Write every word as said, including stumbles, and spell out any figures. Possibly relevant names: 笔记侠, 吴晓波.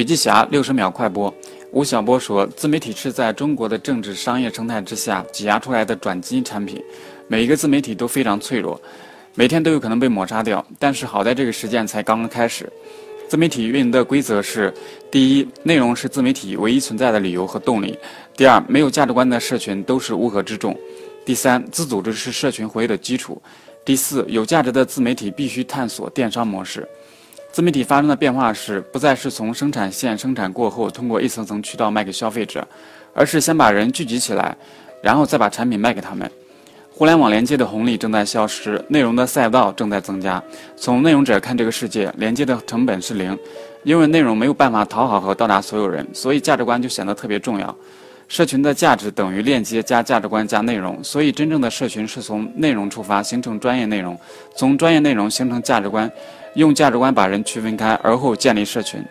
笔记侠六十秒快播。吴晓波说，自媒体是在中国的政治商业生态之下挤压出来的转基因产品，每一个自媒体都非常脆弱，每天都有可能被抹杀掉，但是好在这个实践才刚刚开始。自媒体运营的规则是：第一，内容是自媒体唯一存在的理由和动力；第二，没有价值观的社群都是乌合之众；第三，自组织是社群活跃的基础；第四，有价值的自媒体必须探索电商模式。自媒体发生的变化是，不再是从生产线生产过后，通过一层层渠道卖给消费者，而是先把人聚集起来，然后再把产品卖给他们。互联网连接的红利正在消失，内容的赛道正在增加。从内容者看这个世界，连接的成本是零，因为内容没有办法讨好和到达所有人，所以价值观就显得特别重要。社群的价值等于链接加价值观加内容，所以真正的社群是从内容出发形成专业内容，从专业内容形成价值观，用价值观把人区分开，而后建立社群。